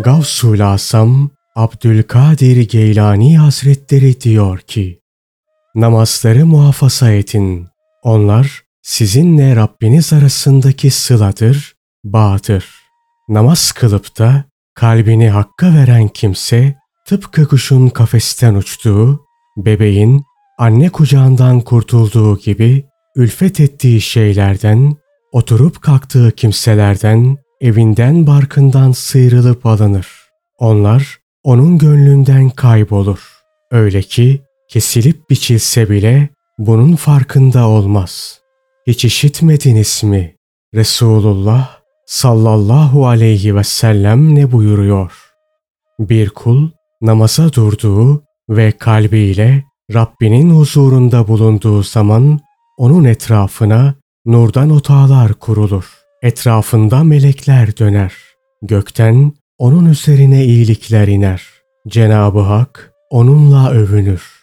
Gavsul Azam Abdülkadir Geylani Hazretleri diyor ki, namazları muhafaza edin. Onlar sizinle Rabbiniz arasındaki sıladır, bağdır. Namaz kılıp da kalbini Hakk'a veren kimse, tıpkı kuşun kafesten uçtuğu, bebeğin anne kucağından kurtulduğu gibi ülfet ettiği şeylerden, oturup kalktığı kimselerden, evinden barkından sıyrılıp alınır. Onlar onun gönlünden kaybolur. Öyle ki kesilip biçilse bile bunun farkında olmaz. Hiç işitmediniz mi? Resulullah sallallahu aleyhi ve sellem ne buyuruyor? Bir kul namaza durduğu ve kalbiyle Rabbinin huzurunda bulunduğu zaman onun etrafına nurdan otağlar kurulur. Etrafında melekler döner. Gökten onun üzerine iyilikler iner. Cenab-ı Hak onunla övünür.